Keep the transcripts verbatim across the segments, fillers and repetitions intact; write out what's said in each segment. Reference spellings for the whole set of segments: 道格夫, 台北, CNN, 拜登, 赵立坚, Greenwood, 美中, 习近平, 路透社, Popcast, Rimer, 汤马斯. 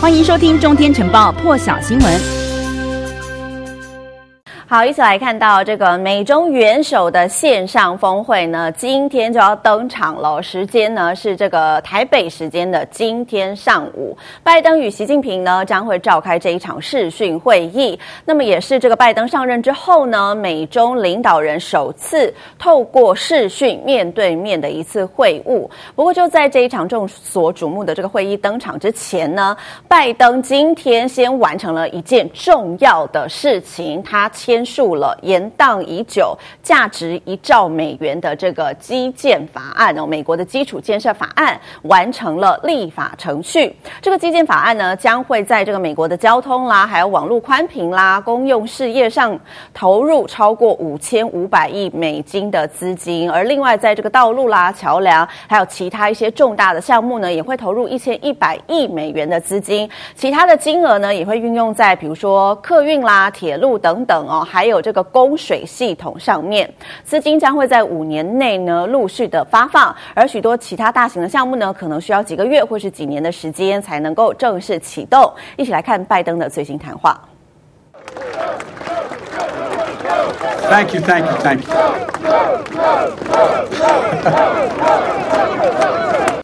欢迎收听《中天晨报》破晓新闻。好，一起来看到这个美中元首的线上峰会呢，今天就要登场了。时间呢是这个台北时间的今天上午，拜登与习近平呢将会召开这一场视讯会议。那么也是这个拜登上任之后呢，美中领导人首次透过视讯面对面的一次会晤。不过就在这一场众所瞩目的这个会议登场之前呢，拜登今天先完成了一件重要的事情，他签签署了延宕已久、价值一兆美元的这个基建法案哦，美国的基础建设法案完成了立法程序。这个基建法案呢，将会在这个美国的交通啦，还有网络宽频啦、公用事业上投入超过五千五百亿美金的资金，而另外在这个道路啦、桥梁，还有其他一些重大的项目呢，也会投入一千一百亿美元的资金。其他的金额呢，也会运用在比如说客运啦、铁路等等哦。还有这个供水系统上面，资金将会在五年内呢陆续的发放，而许多其他大型的项目呢，可能需要几个月或是几年的时间才能够正式启动。一起来看拜登的最新谈话。Thank you, thank you, thank you.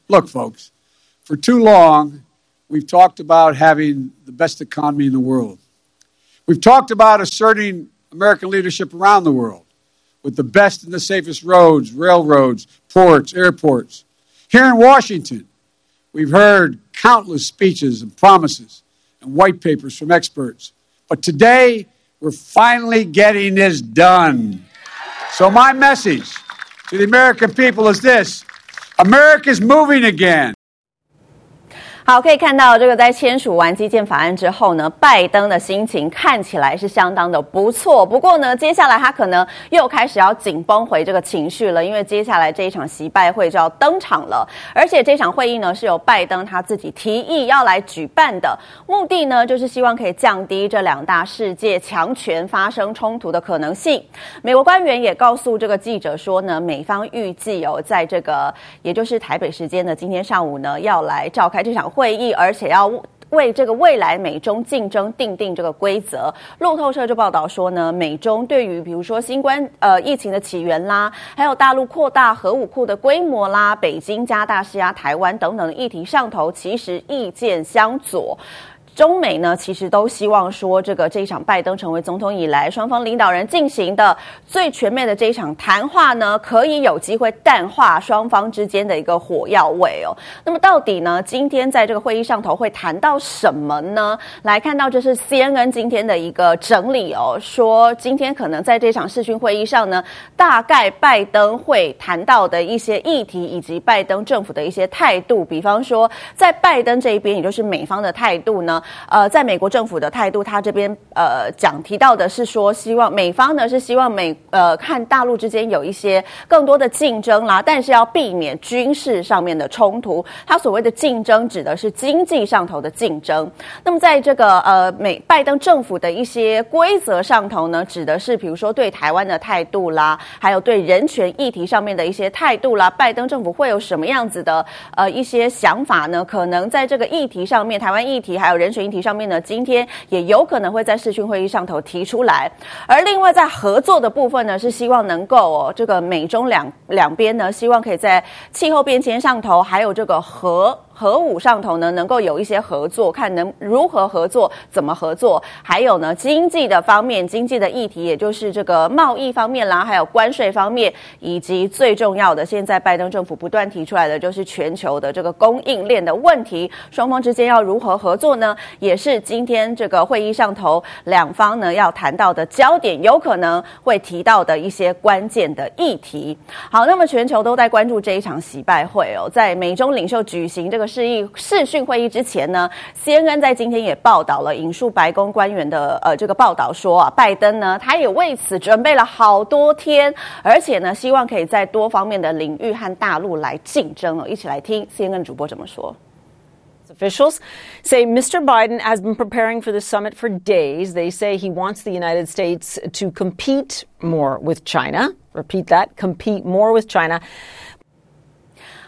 Look, folks, for too long, we've talked about having the best economy in the world.We've talked about asserting American leadership around the world with the best and the safest roads, railroads, ports, airports. Here in Washington, we've heard countless speeches and promises and white papers from experts. But today, we're finally getting this done. So my message to the American people is this: America's moving again.好，可以看到这个在签署完基建法案之后呢，拜登的心情看起来是相当的不错。不过呢，接下来他可能又开始要紧绷回这个情绪了，因为接下来这一场习拜会就要登场了。而且这场会议呢，是由拜登他自己提议要来举办的，目的呢，就是希望可以降低这两大世界强权发生冲突的可能性。美国官员也告诉这个记者说呢，美方预计哦，在这个也就是台北时间的今天上午呢，要来召开这场会议，而且要为这个未来美中竞争定定这个规则。路透社就报道说呢，美中对于比如说新冠呃疫情的起源啦，还有大陆扩大核武库的规模啦，北京加大施压台湾等等的议题上头，其实意见相左。中美呢，其实都希望说，这个这一场拜登成为总统以来，双方领导人进行的最全面的这一场谈话呢，可以有机会淡化双方之间的一个火药味哦。那么到底呢，今天在这个会议上头会谈到什么呢？来看到这是 C N N 今天的一个整理哦，说今天可能在这场视讯会议上呢，大概拜登会谈到的一些议题，以及拜登政府的一些态度。比方说，在拜登这一边，也就是美方的态度呢。呃，在美国政府的态度，他这边呃讲提到的是说，希望美方呢是希望美呃和大陆之间有一些更多的竞争啦，但是要避免军事上面的冲突。他所谓的竞争指的是经济上头的竞争。那么在这个呃美拜登政府的一些规则上头呢，指的是比如说对台湾的态度啦，还有对人权议题上面的一些态度啦。拜登政府会有什么样子的呃一些想法呢？可能在这个议题上面，台湾议题还有人。人权议题上面呢，今天也有可能会在视讯会议上头提出来。而另外在合作的部分呢，是希望能够哦，这个美中两两边呢，希望可以在气候变迁上头，还有这个核核武上头呢，能够有一些合作，看能如何合作，怎么合作。还有呢，经济的方面，经济的议题，也就是这个贸易方面啦，还有关税方面，以及最重要的，现在拜登政府不断提出来的就是全球的这个供应链的问题，双方之间要如何合作呢？也是今天这个会议上头两方呢要谈到的焦点，有可能会提到的一些关键的议题。好，那么全球都在关注这一场习拜会哦，在美中领袖举行这个视讯会议之前呢 ，C N N 在今天也报道了，引述白宫官员的呃这个报道说啊，拜登呢他也为此准备了好多天，而且呢希望可以在多方面的领域和大陆来竞争哦。一起来听 C N N 主播怎么说。Officials say Mister Biden has been preparing for the summit for days. They say he wants the United States to compete more with China. Repeat that, compete more with China.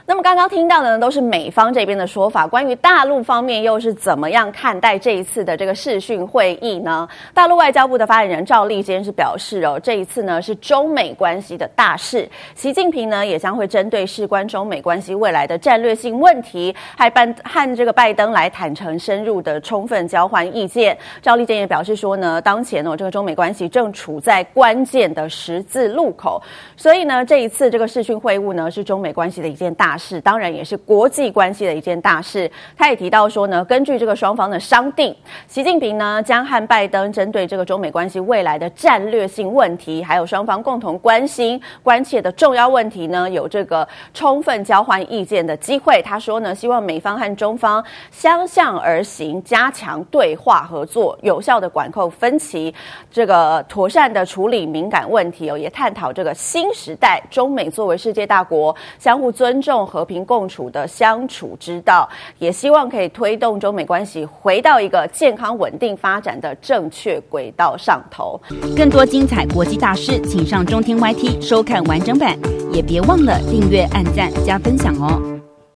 那么刚刚听到的呢，都是美方这边的说法。关于大陆方面又是怎么样看待这一次的这个视讯会议呢？大陆外交部的发言人赵立坚是表示哦，这一次呢是中美关系的大事，习近平呢也将会针对事关中美关系未来的战略性问题，还和这个拜登来坦诚深入的充分交换意见。赵立坚也表示说呢，当前哦这个中美关系正处在关键的十字路口，所以呢这一次这个视讯会晤呢是中美关系的一件大事，当然也是国际关系的一件大事。他也提到说呢，根据这个双方的商定，习近平呢将和拜登针对这个中美关系未来的战略性问题，还有双方共同关心关切的重要问题呢有这个充分交换意见的机会。他说呢，希望美方和中方相向而行，加强对话合作，有效的管控分歧，这个妥善的处理敏感问题哦，也探讨这个新时代中美作为世界大国相互尊重和平共处的相处之道，也希望可以推动中美关系回到一个健康稳定发展的正确轨道上头。更多精彩国际大事请上中天 Y T 收看完整版，也别忘了订阅按赞加分享哦。